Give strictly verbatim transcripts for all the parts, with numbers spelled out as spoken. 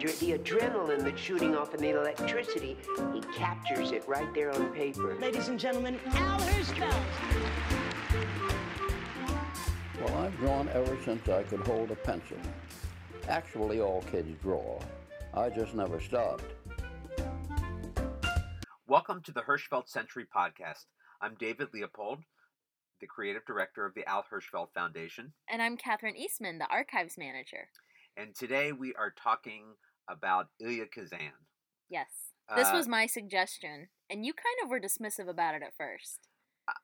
The adrenaline that's shooting off in the electricity, he captures it right there on paper. Ladies and gentlemen, Al Hirschfeld. Well, I've drawn ever since I could hold a pencil. Actually, all kids draw. I just never stopped. Welcome to the Hirschfeld Century Podcast. I'm David Leopold, the creative director of the Al Hirschfeld Foundation. And I'm Catherine Eastman, the archives manager. And today we are talking about Elia Kazan. Yes. This uh, was my suggestion, and you kind of were dismissive about it at first.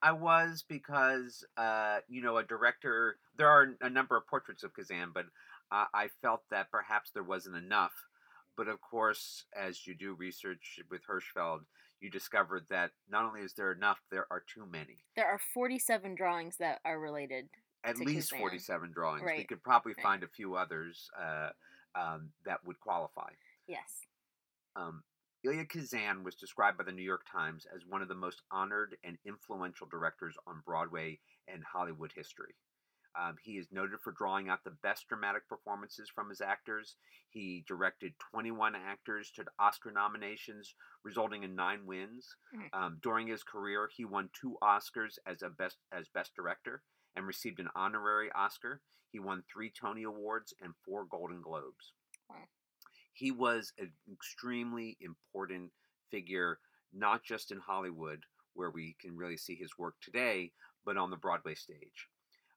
I was because, uh, you know, a director, there are a number of portraits of Kazan, but uh, I felt that perhaps there wasn't enough. But of course, as you do research with Hirschfeld, you discovered that not only is there enough, there are too many. There are forty-seven drawings that are related. At least Kazan. forty-seven drawings. Right. We could probably right. find a few others uh, um, that would qualify. Yes. Um, Elia Kazan was described by the New York Times as one of the most honored and influential directors on Broadway and Hollywood history. Um, he is noted for drawing out the best dramatic performances from his actors. He directed twenty-one actors to Oscar nominations, resulting in nine wins. Mm-hmm. Um, during his career, he won two Oscars as a best as best director and received an honorary Oscar. He won three Tony Awards and four Golden Globes. Wow. He was an extremely important figure, not just in Hollywood, where we can really see his work today, but on the Broadway stage.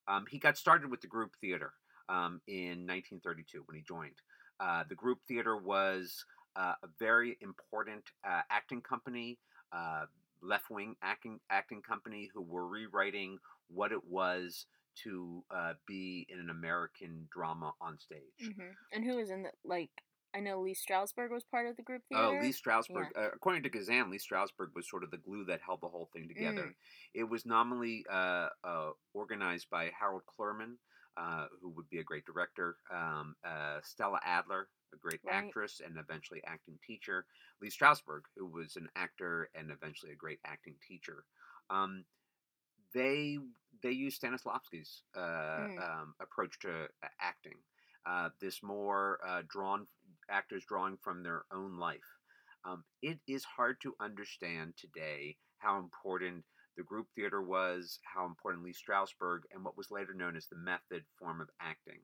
Um, he got started with the group theater um, in nineteen thirty-two when he joined. Uh, the group theater was uh, a very important uh, acting company, uh, left-wing acting acting company who were rewriting what it was to uh, be in an American drama on stage. Mm-hmm. And who was in the, like, I know Lee Strasberg was part of the group theater. Oh, Lee Strasberg. Yeah. Uh, according to Kazan, Lee Strasberg was sort of the glue that held the whole thing together. Mm. It was nominally uh, uh, organized by Harold Clurman, uh, who would be a great director, um, uh, Stella Adler, a great right. actress and eventually acting teacher, Lee Strasberg, who was an actor and eventually a great acting teacher. Um, they they used Stanislavski's uh, mm. um, approach to uh, acting. Uh, this more uh, drawn actors drawing from their own life. Um, it is hard to understand today how important the group theater was, how important Lee Strasberg, and what was later known as the method form of acting.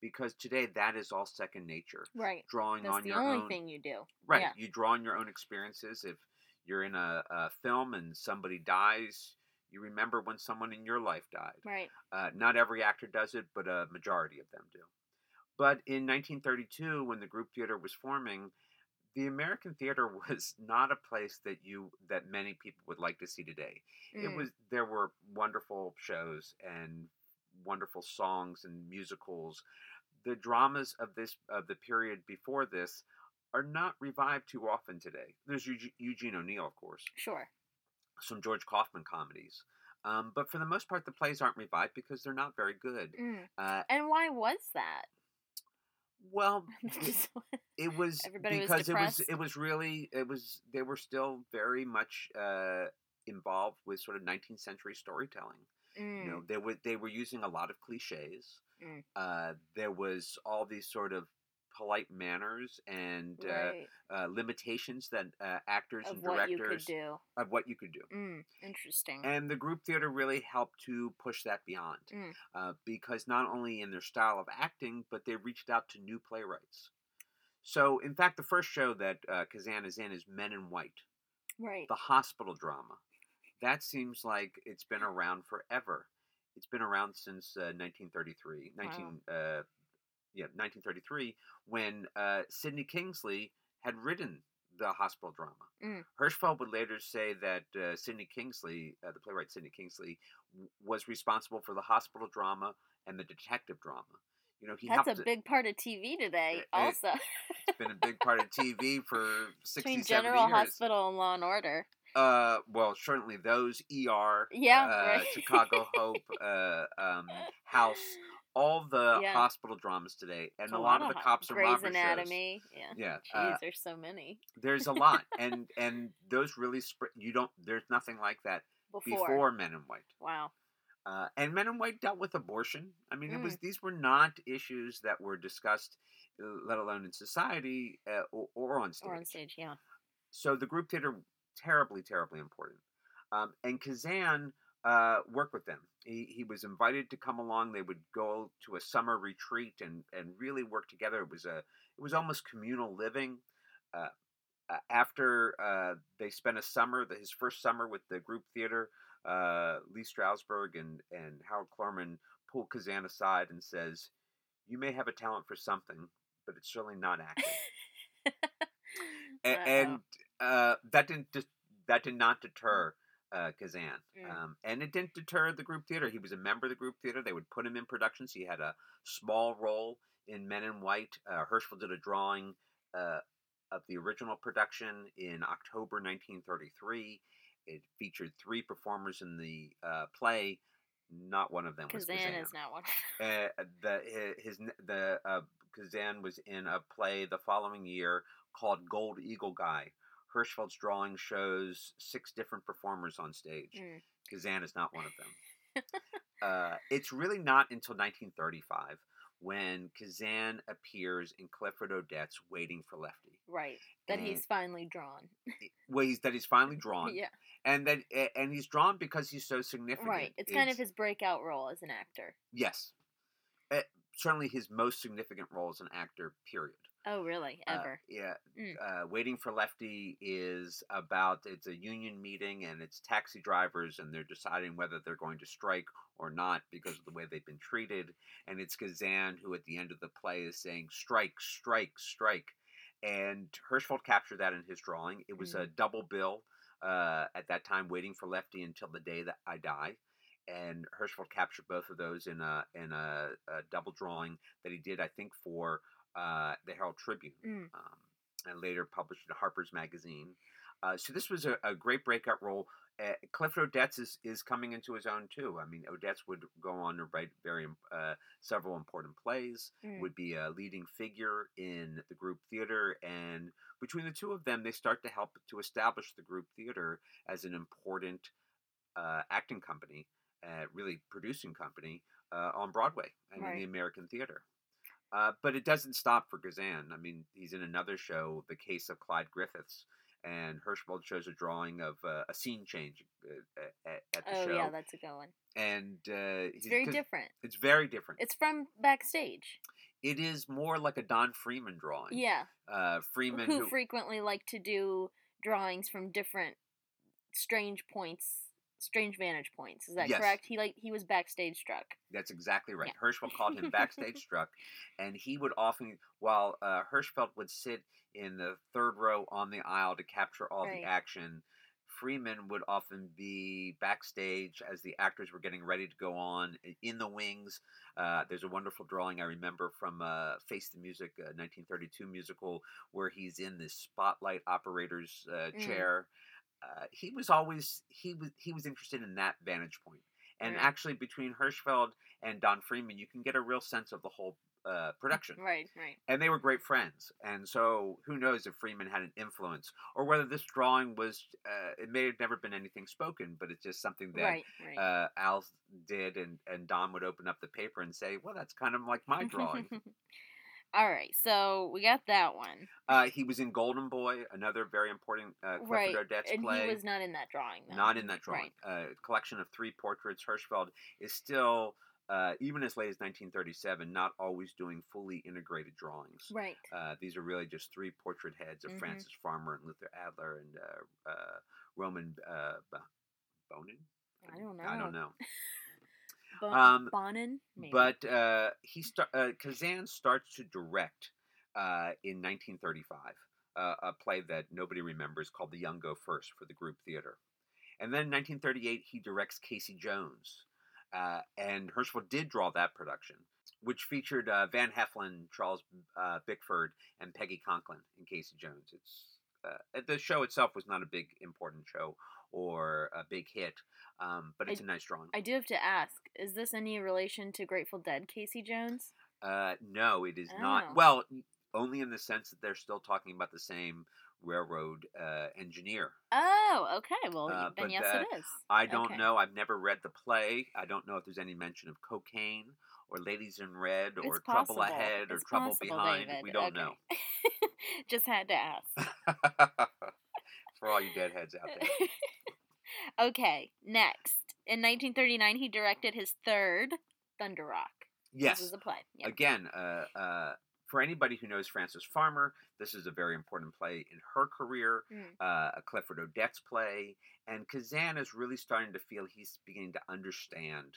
Because today, that is all second nature. Right. Drawing That's on your own. That's the only thing you do. Right. Yeah. You draw on your own experiences. If you're in a, a film and somebody dies, you remember when someone in your life died. Right. Uh, not every actor does it, but a majority of them do. But in nineteen thirty-two, when the group theater was forming, the American theater was not a place that you that many people would like to see today. Mm. It was there were wonderful shows and wonderful songs and musicals. The dramas of this of the period before this are not revived too often today. There's Eugene O'Neill, of course. Sure. Some George Kaufman comedies. Um, but for the most part, the plays aren't revived because they're not very good. Mm. Uh, and why was that? Well, it, it was Everybody because was it was it was really it was they were still very much uh, involved with sort of nineteenth century storytelling. Mm. You know, they were they were using a lot of cliches. Mm. Uh, there was all these sort of polite manners and right. uh, uh, limitations that uh, actors of and directors of what you could do. Mm, interesting. And the group theater really helped to push that beyond mm. uh, because not only in their style of acting, but they reached out to new playwrights. So, in fact, the first show that uh, Kazan is in is Men in White, right? The hospital drama. That seems like it's been around forever. It's been around since uh, nineteen thirty-three. Wow. nineteen. Uh, Yeah, nineteen thirty-three, when uh, Sidney Kingsley had written the hospital drama. Mm. Hirschfeld would later say that uh, Sidney Kingsley, uh, the playwright Sidney Kingsley, w- was responsible for the hospital drama and the detective drama. You know, he That's helped a big it. part of T V today, it, also. It, it's been a big part of T V for sixty, Between General seventy years. Hospital and Law and Order. Uh, well, certainly those, E R, yeah, uh, right. Chicago Hope, uh, um, House. All the yeah. hospital dramas today, and a, a lot, lot of the cops and robbers shows. Grey's Anatomy, yeah. yeah. Jeez, uh, there's so many. There's a lot, and and those really sp- you don't. There's nothing like that before, before Men in White. Wow. Uh, and Men in White dealt with abortion. I mean, mm. it was these were not issues that were discussed let alone in society, uh, or, or on stage. Or on stage, yeah. So the group theater, terribly, terribly important. Um, and Kazan uh, worked with them. He he was invited to come along. They would go to a summer retreat and, and really work together. It was a it was almost communal living. Uh, uh, after uh, they spent a summer, the, his first summer with the group theater, uh, Lee Strasberg and, and Harold Clurman pulled Kazan aside and says, "You may have a talent for something, but it's certainly not acting." A- and uh, that didn't dis- that did not deter uh, Kazan, mm. um, and it didn't deter the group theater. He was a member of the group theater. They would put him in productions. He had a small role in Men in White. Uh, Hirschfeld did a drawing uh, of the original production in October nineteen thirty-three. It featured three performers in the uh, play. Not one of them was Kazan. Kazan is not one. uh, the his the uh, Kazan was in a play the following year called Gold Eagle Guy. Hirschfeld's drawing shows six different performers on stage. Mm. Kazan is not one of them. uh, it's really not until nineteen thirty-five when Kazan appears in Clifford Odets' Waiting for Lefty. Right. That and, he's finally drawn. well, he's, that he's finally drawn. Yeah. And that and he's drawn because he's so significant. Right. It's, it's kind of his breakout role as an actor. Yes. Uh, certainly his most significant role as an actor, period. Oh, really? Ever? Uh, yeah. Mm. Uh, Waiting for Lefty is about, it's a union meeting and it's taxi drivers and they're deciding whether they're going to strike or not because of the way they've been treated. And it's Kazan who at the end of the play is saying, strike, strike, strike. And Hirschfeld captured that in his drawing. It was mm. a double bill uh, at that time, Waiting for Lefty until the day that I die. And Hirschfeld captured both of those in a, in a, a double drawing that he did, I think, for... Uh, the Herald Tribune, mm. um, and later published in Harper's Magazine. Uh, so this was a, a great breakout role. Uh, Clifford Odets is, is coming into his own, too. I mean, Odets would go on to write very uh, several important plays, mm. would be a leading figure in the group theater, and between the two of them, they start to help to establish the group theater as an important uh, acting company, uh, really producing company, uh, on Broadway and right. in the American theater. Uh, but it doesn't stop for Kazan. I mean, he's in another show, The Case of Clyde Griffiths, and Hirschfeld shows a drawing of uh, a scene change uh, at, at the oh, show. Oh, yeah, that's a good one. And uh, it's very different. It's very different. It's from backstage. It is more like a Don Freeman drawing. Yeah. Uh, Freeman, who, who frequently liked to do drawings from different strange points. Strange vantage points. Is that yes. correct? He like he was backstage struck. That's exactly right. Yeah. Hirschfeld called him backstage struck, and he would often, while uh, Hirschfeld would sit in the third row on the aisle to capture all right. the action, Freeman would often be backstage as the actors were getting ready to go on in the wings. Uh, there's a wonderful drawing I remember from uh, Face the Music, a nineteen thirty-two musical, where he's in this spotlight operator's uh, chair. Mm. Uh, he was always he was he was interested in that vantage point. And right. actually, between Hirschfeld and Don Freeman, you can get a real sense of the whole uh, production. Right, right. And they were great friends. And so, who knows if Freeman had an influence or whether this drawing was. Uh, it may have never been anything spoken, but it's just something that right, right. Uh, Al did, and and Don would open up the paper and say, "Well, that's kind of like my drawing." All right, so we got that one. Uh, he was in Golden Boy, another very important uh, Clifford right. Odets play. And he was not in that drawing, though. Not in that drawing. Right. Uh, a collection of three portraits. Hirschfeld is still, uh, even as late as nineteen thirty-seven, not always doing fully integrated drawings. Right. Uh, these are really just three portrait heads of mm-hmm. Francis Farmer and Luther Adler and uh, uh, Roman uh, Bonin? I don't know. I don't know. Um, Bonin, maybe. But uh, he start, uh, Kazan starts to direct uh, in nineteen thirty-five uh, a play that nobody remembers called The Young Go First for the group theater. And then in nineteen thirty-eight, he directs Casey Jones. Uh, and Hirschfeld did draw that production, which featured uh, Van Heflin, Charles uh, Bickford, and Peggy Conklin in Casey Jones. It's uh, the show itself was not a big, important show or a big hit, um, but it's I, a nice drawing. I do have to ask, is this any relation to Grateful Dead Casey Jones? Uh, no, it is oh. not. Well, only in the sense that they're still talking about the same railroad uh, engineer. Oh, okay. Well, uh, then yes, that, it is. I don't okay. know. I've never read the play. I don't know if there's any mention of cocaine or ladies in red or it's trouble possible. ahead or it's trouble possible, behind. David. We don't okay. know. Just had to ask. For all you deadheads out there. Okay, next. In nineteen thirty-nine, he directed his third, Thunder Rock. Yes. This is a play. Yeah. Again, uh, uh, for anybody who knows Frances Farmer, this is a very important play in her career, mm. uh, a Clifford Odets play. And Kazan is really starting to feel he's beginning to understand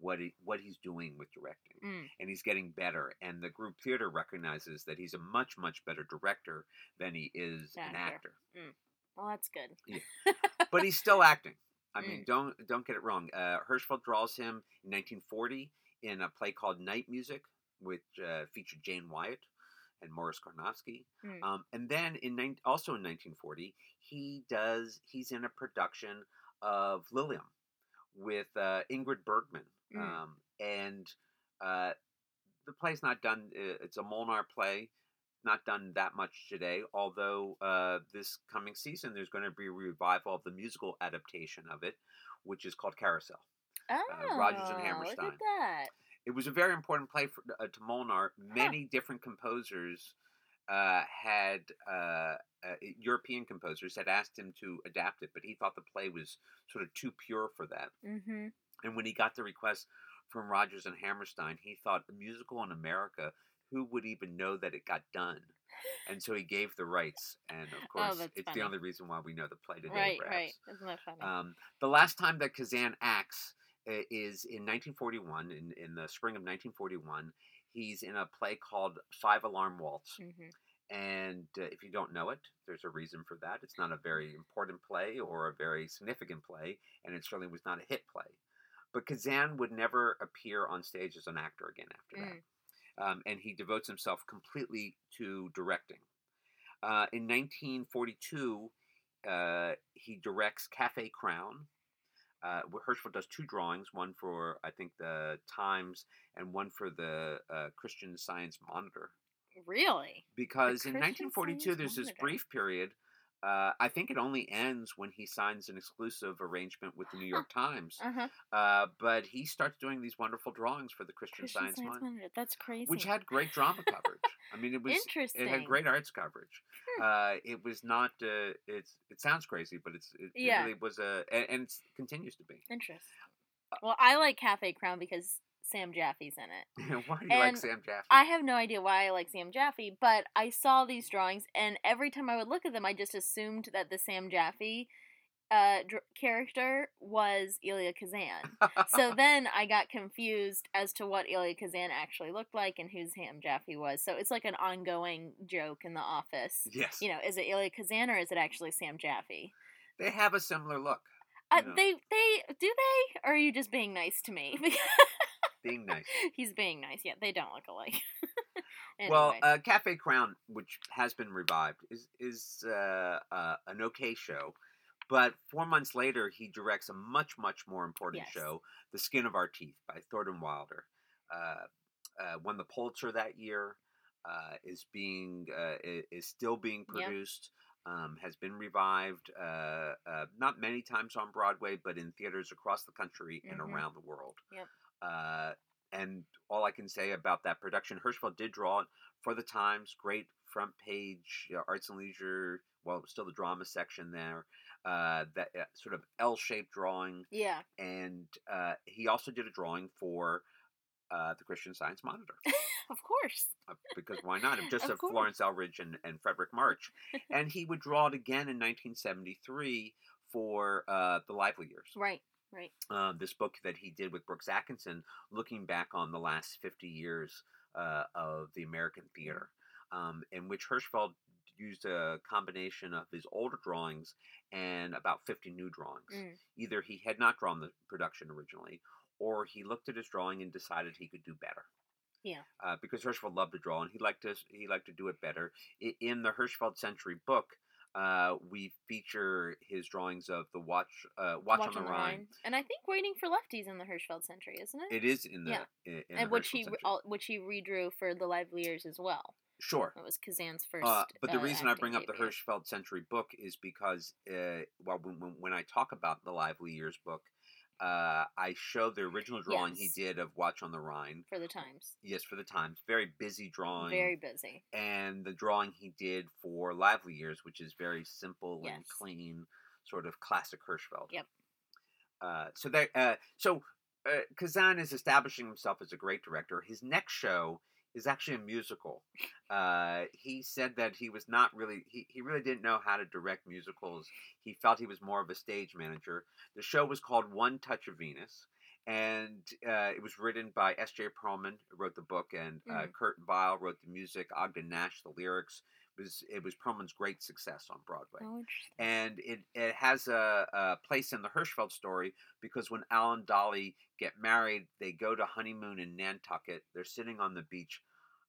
what he, what he's doing with directing. Mm. And he's getting better. And the group theater recognizes that he's a much, much better director than he is Not an here. actor. Mm. Well, that's good. Yeah. But he's still acting. I mean, mm. don't don't get it wrong. Uh, Hirschfeld draws him in nineteen forty in a play called Night Music, which uh, featured Jane Wyatt and Morris Karnofsky. Mm. Um, and then in also in nineteen forty, he does he's in a production of Lilium with uh, Ingrid Bergman. Mm. Um, and uh, the play's not done. It's a Molnar play. Not done that much today, although uh, this coming season there's going to be a revival of the musical adaptation of it, which is called Carousel. Oh, uh, Rodgers and Hammerstein. Look at that. It was a very important play for, uh, to Molnar. Many huh. different composers uh, had, uh, uh, European composers had asked him to adapt it, but he thought the play was sort of too pure for that. Mm-hmm. And when he got the request from Rodgers and Hammerstein, he thought a musical in America, who would even know that it got done? And so he gave the rights. And, of course, oh, it's funny. The only reason why we know the play today, right, perhaps. Right, right. Isn't that funny? Um, the last time that Kazan acts is in nineteen forty-one, in, in the spring of nineteen forty-one. He's in a play called Five Alarm Waltz. Mm-hmm. And uh, if you don't know it, there's a reason for that. It's not a very important play or a very significant play, and it certainly was not a hit play. But Kazan would never appear on stage as an actor again after mm. that. Um, and he devotes himself completely to directing. Uh, in nineteen forty-two, uh, he directs Cafe Crown. Uh, Hirschfeld does two drawings, one for, I think, the Times, and one for the uh, Christian Science Monitor. Really? Because in nineteen forty-two, there's this brief period. Uh, I think it only ends when he signs an exclusive arrangement with the New York Times. Uh-huh. Uh, but he starts doing these wonderful drawings for the Christian, Christian Science, Science Monitor. That's crazy. Which had great drama coverage. I mean, it was interesting. It had great arts coverage. Sure. Uh, it was not. Uh, it's. It sounds crazy, but it's. It, yeah. it really was a, and, and it continues to be. Interesting. Well, I like Cafe Crown because Sam Jaffe's in it. Why do you and like Sam Jaffe? I have no idea why I like Sam Jaffe, but I saw these drawings, and every time I would look at them, I just assumed that the Sam Jaffe uh, dr- character was Elia Kazan. So then I got confused as to what Elia Kazan actually looked like and who Sam Jaffe was. So it's like an ongoing joke in the office. Yes. You know, is it Elia Kazan or is it actually Sam Jaffe? They have a similar look. Uh, they, they, do they? Or are you just being nice to me? Being nice. He's being nice. Yeah, they don't look alike. Anyway. Well, uh, Cafe Crown, which has been revived, is is uh, uh, an okay show. But four months later, he directs a much, much more important yes. show, The Skin of Our Teeth by Thornton Wilder. Uh, uh, won the Pulitzer that year, uh, is being uh, is still being produced, yep. um, has been revived, uh, uh, not many times on Broadway, but in theaters across the country mm-hmm. and around the world. Yep. Uh, and all I can say about that production, Hirschfeld did draw it for the Times, great front page, you know, arts and leisure, well, it was still the drama section there, uh, that uh, sort of L-shaped drawing. Yeah. And uh, he also did a drawing for uh, the Christian Science Monitor. Of course. Uh, because why not? Just of, of Florence Eldridge and, and Frederick March. And he would draw it again in nineteen seventy-three for uh, The Lively Years. Right. Right. Uh, this book that he did with Brooks Atkinson, looking back on the last fifty years uh, of the American theater, um, in which Hirschfeld used a combination of his older drawings and about fifty new drawings. Mm. Either he had not drawn the production originally, or he looked at his drawing and decided he could do better. Yeah. Uh, because Hirschfeld loved to draw, and he liked to he liked to do it better. In the Hirschfeld Century book, Uh, we feature his drawings of the Watch uh, Watch, Watch on, on the, the Rhine. Rhine. And I think Waiting for Lefty's in the Hirschfeld Century, isn't it? It is in the, yeah. in, in and the which Hirschfeld he Century. All, which he redrew for The Lively Years as well. Sure. That was Kazan's first. Uh, but the uh, reason I bring up the debut. Hirschfeld Century book is because uh, well, when, when I talk about The Lively Years book, uh, I show the original drawing yes. he did of Watch on the Rhine. For the Times. Yes, for the Times. Very busy drawing. Very busy. And the drawing he did for Lively Years, which is very simple yes. and clean, sort of classic Hirschfeld. Yep. Uh, so that, uh, so uh, Kazan is establishing himself as a great director. His next show is actually a musical. Uh, he said that he was not really, he, he really didn't know how to direct musicals. He felt he was more of a stage manager. The show was called One Touch of Venus, and uh, it was written by S J Perelman, who wrote the book, and mm-hmm. uh, Kurt Weill wrote the music, Ogden Nash the lyrics. It was, it was Perelman's great success on Broadway. Oh, interesting. And it, it has a, a place in the Hirschfeld story because when Al and Dolly get married, they go to honeymoon in Nantucket. They're sitting on the beach.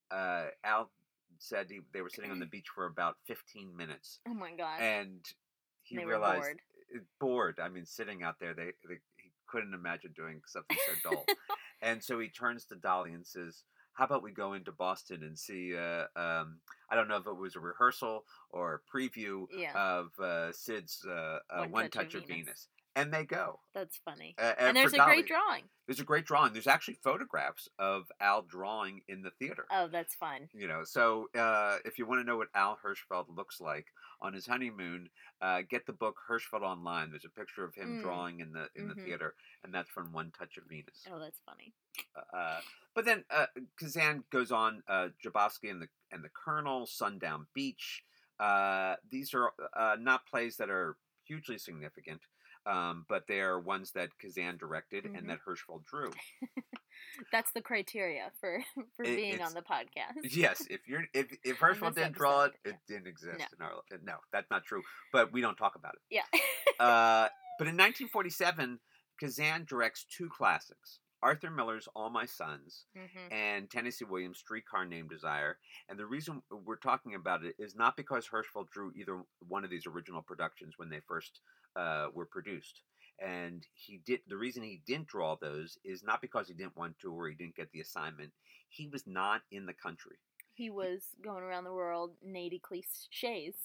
Uh, Al said he, they were sitting on the beach for about fifteen minutes. Oh, my God. And he they realized... Bored. bored. I mean, sitting out there, they, they he couldn't imagine doing something so dull. And so he turns to Dolly and says, how about we go into Boston and see, uh, um, I don't know if it was a rehearsal or a preview yeah. of uh, Sid's uh, uh, One, One Touch, Touch of Venus. Venus. And they go. That's funny. Uh, and, and there's a Dolly, great drawing. There's a great drawing. There's actually photographs of Al drawing in the theater. Oh, that's fun. You know, so uh, if you want to know what Al Hirschfeld looks like on his honeymoon, uh, get the book Hirschfeld Online. There's a picture of him mm. drawing in the in mm-hmm. the theater, and that's from One Touch of Venus. Oh, that's funny. Uh, but then uh, Kazan goes on, uh, Jabowski and the and the Colonel, Sundown Beach. Uh, these are uh, not plays that are hugely significant, um, but they are ones that Kazan directed mm-hmm. and that Hirschfeld drew. That's the criteria for, for it, being on the podcast. Yes, if you're if, if Hirschfeld didn't draw it, it yeah. didn't exist. No. In our, no, that's not true. But we don't talk about it. Yeah. uh, but in nineteen forty-seven, Kazan directs two classics: Arthur Miller's All My Sons mm-hmm. and Tennessee Williams' Streetcar Named Desire. And the reason we're talking about it is not because Hirschfeld drew either one of these original productions when they first uh, were produced. And he did. The reason he didn't draw those is not because he didn't want to or he didn't get the assignment. He was not in the country. He was going around the world native cliches.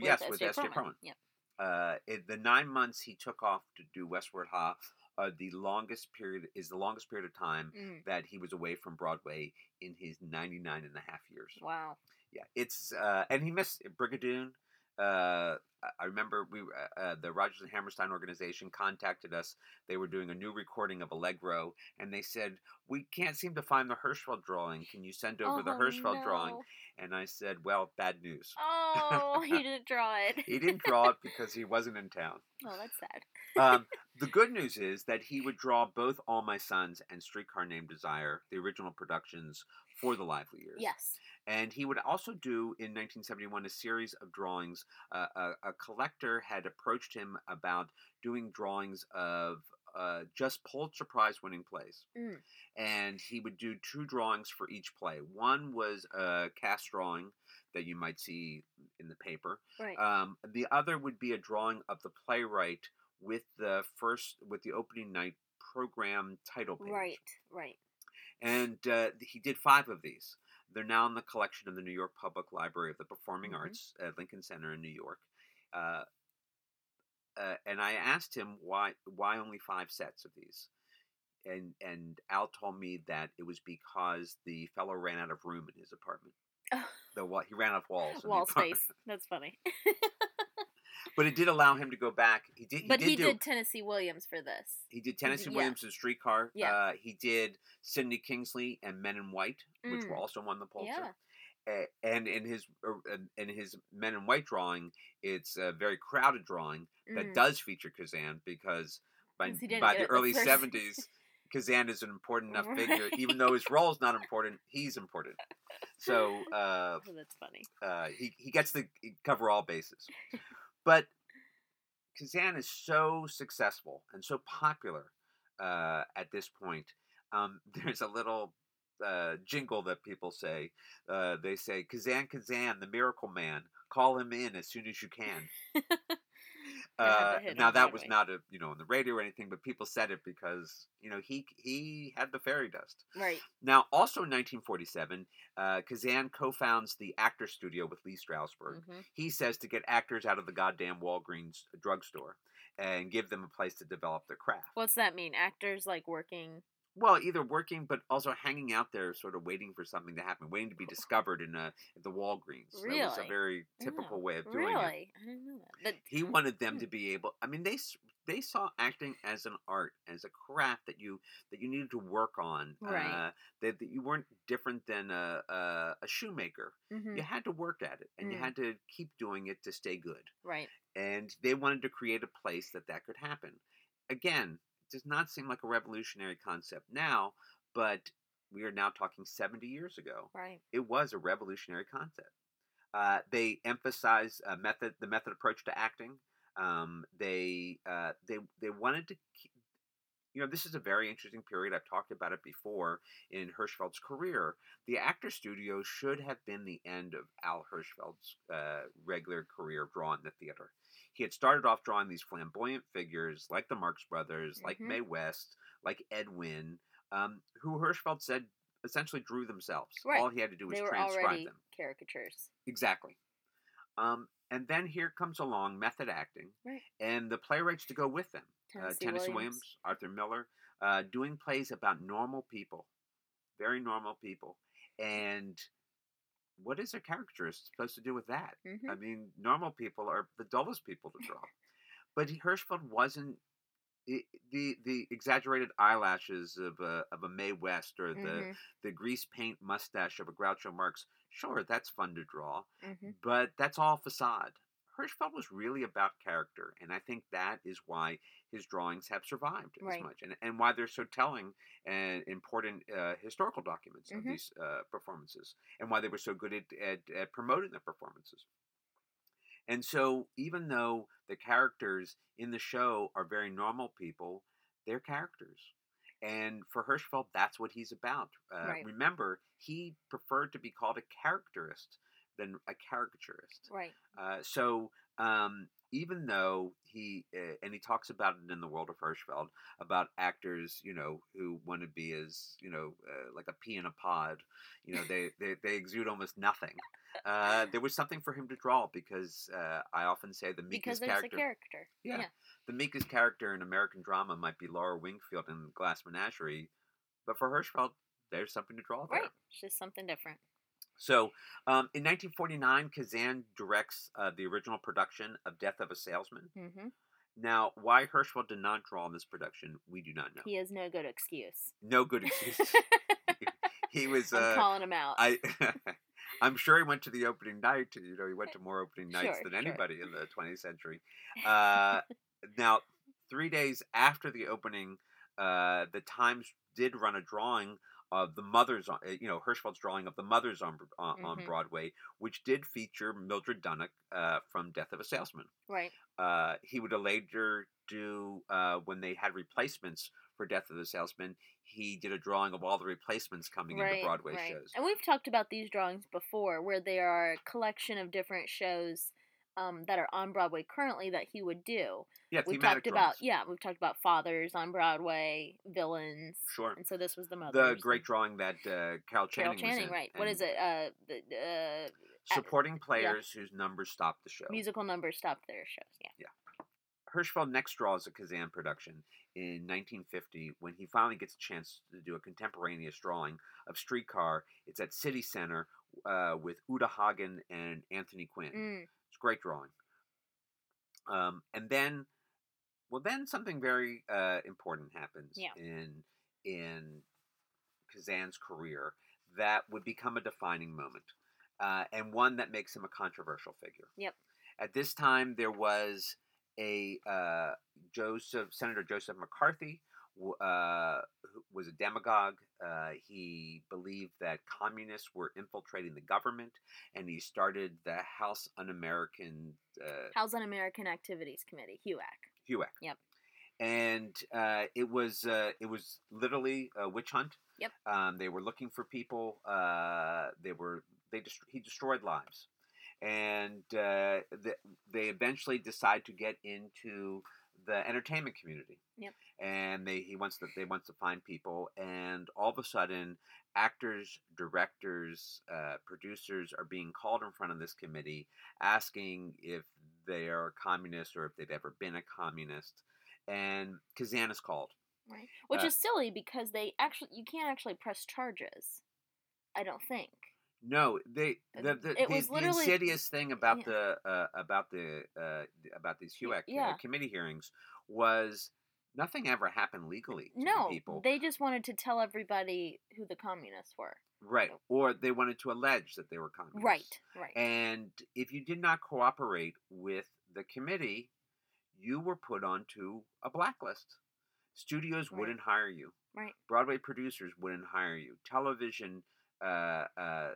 Yes, with S J Perelman. Yep. Uh, the nine months he took off to do Westward Ha Uh, the longest period is the longest period of time mm. that he was away from Broadway in his ninety-nine and a half years. Wow. Yeah. It's, uh, and he missed Brigadoon. Uh, I remember we, uh, the Rodgers and Hammerstein organization contacted us. They were doing a new recording of Allegro, and they said, we can't seem to find the Hirschfeld drawing. Can you send over oh, the Hirschfeld no. drawing? And I said, well, bad news. Oh, he didn't draw it. He didn't draw it because he wasn't in town. Oh, that's sad. um, the good news is that he would draw both All My Sons and Streetcar Named Desire, the original productions, for The Lively Years. Yes. And he would also do, in nineteen seventy-one, a series of drawings. Uh, a, a collector had approached him about doing drawings of uh, just Pulitzer Prize-winning plays. Mm. And he would do two drawings for each play. One was a cast drawing that you might see in the paper. Right. Um, the other would be a drawing of the playwright with the first, with the opening night program title page. Right, right. And uh, he did five of these. They're now in the collection of the New York Public Library of the Performing mm-hmm. Arts at Lincoln Center in New York. Uh, uh, and I asked him why why only five sets of these. And and Al told me that it was because the fellow ran out of room in his apartment. The wall, he ran out of walls. Wall space. That's funny. But it did allow him to go back. He did. He but did he do, did Tennessee Williams for this. He did Tennessee yeah. Williams and Streetcar. Yeah. Uh, he did Sidney Kingsley and Men in White, mm. which were also won the Pulitzer. Yeah. Uh, and in his uh, in his Men in White drawing, it's a very crowded drawing mm. that does feature Kazan because by by the early seventies, Kazan is an important enough right. figure. Even though his role is not important, he's important. So uh, oh, that's funny. Uh, he he gets to cover all bases. But Kazan is so successful and so popular uh, at this point. Um, there's a little uh, jingle that people say. Uh, they say, Kazan, Kazan, the Miracle Man. Call him in as soon as you can. Uh, now that was not a you know on the radio or anything, but people said it because you know he he had the fairy dust. Right. Now, also in nineteen forty-seven, uh, Kazan co-founds the Actor Studio with Lee Strasberg. Mm-hmm. He says to get actors out of the goddamn Walgreens drugstore and give them a place to develop their craft. What's that mean? Actors like working. Well, either working, but also hanging out there, sort of waiting for something to happen, waiting to be discovered in a, the Walgreens. Really? That was a very typical yeah, way of doing really? It. Really? I didn't know that. But he wanted them to be able... I mean, they they saw acting as an art, as a craft that you that you needed to work on. Right. Uh, that, that you weren't different than a, a, a shoemaker. Mm-hmm. You had to work at it, and mm. you had to keep doing it to stay good. Right. And they wanted to create a place that that could happen. Again... does not seem like a revolutionary concept now, but we are now talking seventy years ago. Right. It was a revolutionary concept. Uh, they emphasize uh, method, the method approach to acting. Um, they uh, they they wanted to, keep, you know, this is a very interesting period. I've talked about it before in Hirschfeld's career. The Actor Studio should have been the end of Al Hirschfeld's uh, regular career drawing the theater. He had started off drawing these flamboyant figures like the Marx Brothers, like mm-hmm. Mae West, like Edwin, um, who Hirschfeld said essentially drew themselves. Right. All he had to do was transcribe them. They were already caricatures. Exactly. Um, and then here comes along method acting right. and the playwrights to go with them. Tennessee, uh, Tennessee Williams. Williams, Arthur Miller, uh, doing plays about normal people, very normal people. And... what is a caricaturist supposed to do with that? Mm-hmm. I mean, normal people are the dullest people to draw. But Hirschfeld wasn't it, the the exaggerated eyelashes of a of a Mae West or the mm-hmm. the grease paint mustache of a Groucho Marx. Sure, that's fun to draw, mm-hmm. but that's all facade. Hirschfeld was really about character, and I think that is why his drawings have survived right. as much, and, and why they're so telling and important uh, historical documents mm-hmm. of these uh, performances, and why they were so good at, at, at promoting the performances. And so even though the characters in the show are very normal people, they're characters. And for Hirschfeld, that's what he's about. Uh, right. Remember, he preferred to be called a characterist than a caricaturist. Right. Uh, so um, even though he, uh, and he talks about it in The World of Hirschfeld, about actors, you know, who want to be as, you know, uh, like a pea in a pod, you know, they, they, they exude almost nothing. Uh, there was something for him to draw because uh, I often say the meekest character. Because there's a character. Yeah, yeah. The meekest character in American drama might be Laura Wingfield in Glass Menagerie, but for Hirschfeld, there's something to draw there. Right. It's just something different. So, um, in nineteen forty-nine, Kazan directs uh, the original production of Death of a Salesman. Mm-hmm. Now, why Hirschfeld did not draw on this production, we do not know. He has no good excuse. No good excuse. he, he was... I'm uh, calling him out. I, I'm sure he went to the opening night. You know, he went to more opening nights sure, than anybody sure. in the twentieth century. Uh, now, three days after the opening, uh, the Times did run a drawing of the mothers, on, you know, Hirschfeld's drawing of the mothers on on, mm-hmm. on Broadway, which did feature Mildred Dunnock uh, from Death of a Salesman. Right. Uh, he would later do, uh, when they had replacements for Death of a Salesman, he did a drawing of all the replacements coming right, into Broadway right. shows. And we've talked about these drawings before, where they are a collection of different shows um, that are on Broadway currently that he would do. Yeah, we've talked drawings. about yeah, we've talked about fathers on Broadway, villains. Sure. And so this was the mothers. The great drawing that uh, Carol Channing, Carol Channing was in, right? What is it? Uh, the, uh, supporting players yeah. whose numbers stopped the show. Musical numbers stopped their shows. Yeah. Yeah. Hirschfeld next draws a Kazan production in nineteen fifty when he finally gets a chance to do a contemporaneous drawing of Streetcar. It's at City Center uh, with Uta Hagen and Anthony Quinn. Mm. Great drawing. Um, and then, well, then something very uh, important happens yeah. in in Kazan's career that would become a defining moment, uh, and one that makes him a controversial figure. Yep. At this time, there was a uh, Joseph Senator Joseph McCarthy uh, was a demagogue. Uh, he believed that communists were infiltrating the government, and he started the House Un-American... Uh, House Un-American Activities Committee, HUAC. HUAC. Yep. And uh, it was uh, it was literally a witch hunt Yep. Um, they were looking for people. Uh, they were they dest- he destroyed lives, and uh, the, they eventually decide to get into the entertainment community. Yep. And they he wants to they wants to find people, and all of a sudden, actors, directors, uh, producers are being called in front of this committee, asking if they are communists or if they've ever been a communist. And Kazan is called. Right. Which uh, is silly because they actually you can't actually press charges, I don't think. No, they the the, it the, was the insidious thing about yeah. the uh, about the uh, about these H U A C yeah. uh, committee hearings was nothing ever happened legally to no, the people. They just wanted to tell everybody who the communists were. Right. So. Or they wanted to allege that they were communists. Right, right. And if you did not cooperate with the committee, you were put onto a blacklist. Studios right. wouldn't hire you. Right. Broadway producers wouldn't hire you. Television uh, uh,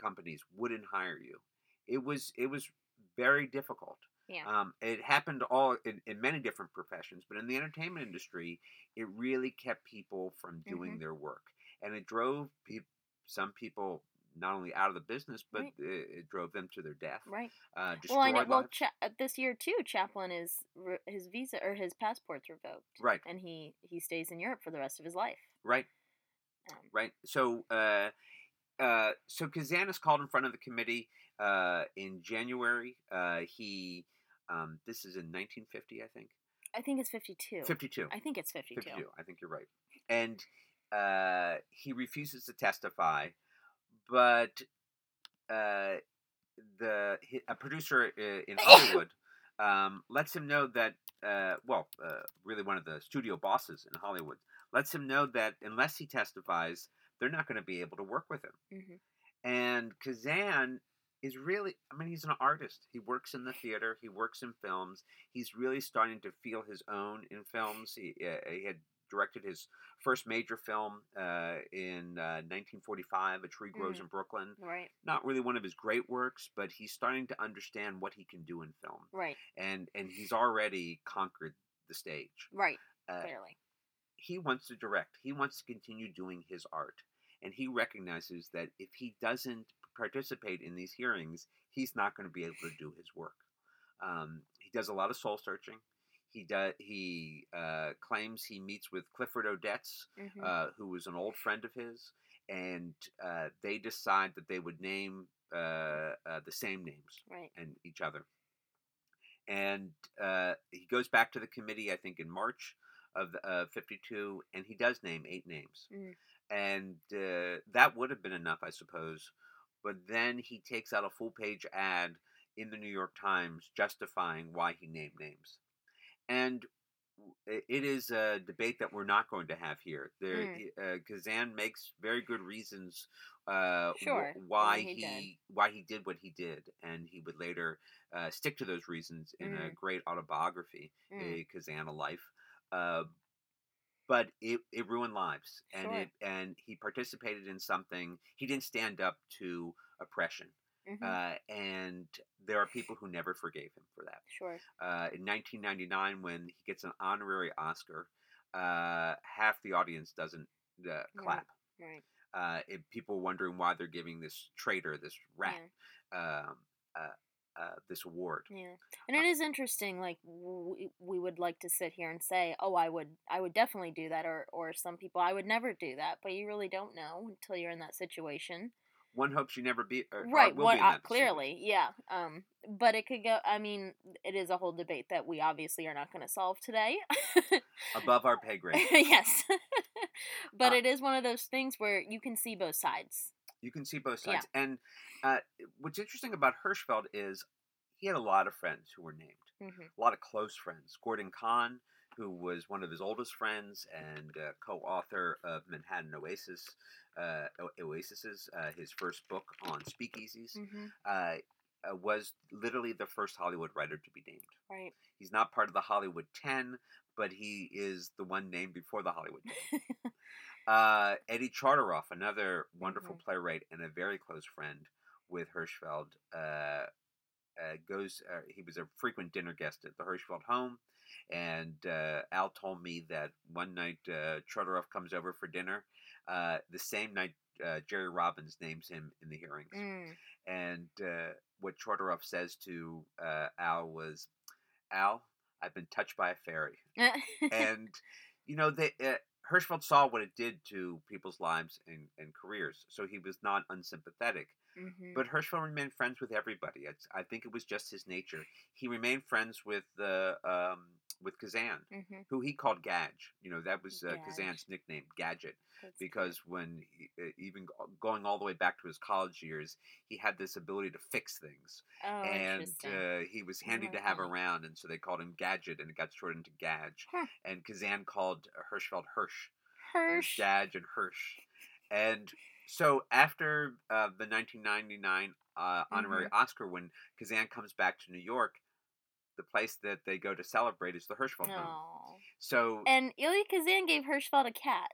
companies wouldn't hire you. It was it was very difficult. Yeah. Um, it happened all in, in many different professions, but in the entertainment industry, it really kept people from doing mm-hmm. their work, and it drove pe- some people not only out of the business, but right. it, it drove them to their death. Right. Uh, well, I know. Well, Cha- this year too, Chaplin is re- his visa or his passport's revoked. Right. And he, he stays in Europe for the rest of his life. Right. Um, right. So, uh, uh, so Kazan is called in front of the committee uh, in January. Uh, he, um, this is in nineteen fifty, I think. I think it's fifty-two. fifty-two. I think it's fifty-two. fifty-two. I think you're right. And uh, he refuses to testify. But uh, the a producer in Hollywood um, lets him know that, uh, well, uh, really one of the studio bosses in Hollywood, lets him know that unless he testifies, they're not going to be able to work with him. Mm-hmm. And Kazan is really, I mean, he's an artist. He works in the theater. He works in films. He's really starting to feel his own in films. He, uh, he had... directed his first major film uh, in uh, nineteen forty-five, A Tree Grows mm-hmm. in Brooklyn. Right. Not really one of his great works, but he's starting to understand what he can do in film. Right. And and he's already conquered the stage. Right. Uh, Clearly. He wants to direct. He wants to continue doing his art. And he recognizes that if he doesn't participate in these hearings, he's not going to be able to do his work. Um, he does a lot of soul searching. He does, He uh, claims he meets with Clifford Odets, mm-hmm. uh, who was an old friend of his, and uh, they decide that they would name uh, uh, the same names right. and each other. And uh, he goes back to the committee, I think, in March of uh, fifty-two, and he does name eight names. Mm. And uh, that would have been enough, I suppose. But then he takes out a full-page ad in the New York Times justifying why he named names. And it is a debate that we're not going to have here. There, mm. uh, Kazan makes very good reasons uh, sure. w- why he, he why he did what he did, and he would later uh, stick to those reasons in mm. a great autobiography, mm. A Kazan: A Life. Uh, but it it ruined lives, and sure. it and he participated in something. He didn't stand up to oppression. Mm-hmm. Uh, and there are people who never forgave him for that. Sure. Uh, in nineteen ninety-nine, when he gets an honorary Oscar, uh, half the audience doesn't uh, clap. Right. Uh, it, people wondering why they're giving this traitor, this rat, yeah. um, uh, uh, this award. Yeah. And it is interesting. Like we, we would like to sit here and say, "Oh, I would, I would definitely do that," or, or some people, "I would never do that." But you really don't know until you're in that situation. One hopes you never be or right. Will what, be in that uh, clearly, yeah. Um, but it could go. I mean, it is a whole debate that we obviously are not going to solve today. Above our pay grade. Yes, but uh, it is one of those things where you can see both sides. You can see both sides, yeah. and uh, what's interesting about Hirschfeld is he had a lot of friends who were named, mm-hmm. a lot of close friends. Gordon Kahn, who was one of his oldest friends and uh, co-author of Manhattan Oasis, uh, o- Oasis's, uh, his first book on speakeasies, mm-hmm. uh, uh, was literally the first Hollywood writer to be named. Right. He's not part of the Hollywood Ten, but he is the one named before the Hollywood Ten. uh, Eddie Charteroff, another wonderful mm-hmm. playwright and a very close friend with Hirschfeld, uh, uh, goes. Uh, he was a frequent dinner guest at the Hirschfeld home. And uh, Al told me that one night uh, Charteroff comes over for dinner Uh, the same night, uh, Jerry Robbins names him in the hearings. Mm. And uh, what Chodorov says to uh, Al was, Al, I've been touched by a fairy. And, you know, they, uh, Hirschfeld saw what it did to people's lives and, and careers, so he was not unsympathetic. Mm-hmm. But Hirschfeld remained friends with everybody. It's, I think it was just his nature. He remained friends with uh, um, with Kazan, mm-hmm. who he called Gadge. You know, that was uh, Kazan's nickname, Gadget. That's because good. when, he, uh, even going all the way back to his college years, he had this ability to fix things. Oh, and uh, he was handy to have that. around, and so they called him Gadget, and it got shortened to Gadge. Huh. And Kazan called Hirschfeld Hirsch. Hirsch. Gadge and Hirsch. And so after uh, the nineteen ninety-nine uh, honorary mm-hmm. Oscar, when Kazan comes back to New York, the place that they go to celebrate is the Hirschfeld Aww. home. So and Elia Kazan gave Hirschfeld a cat.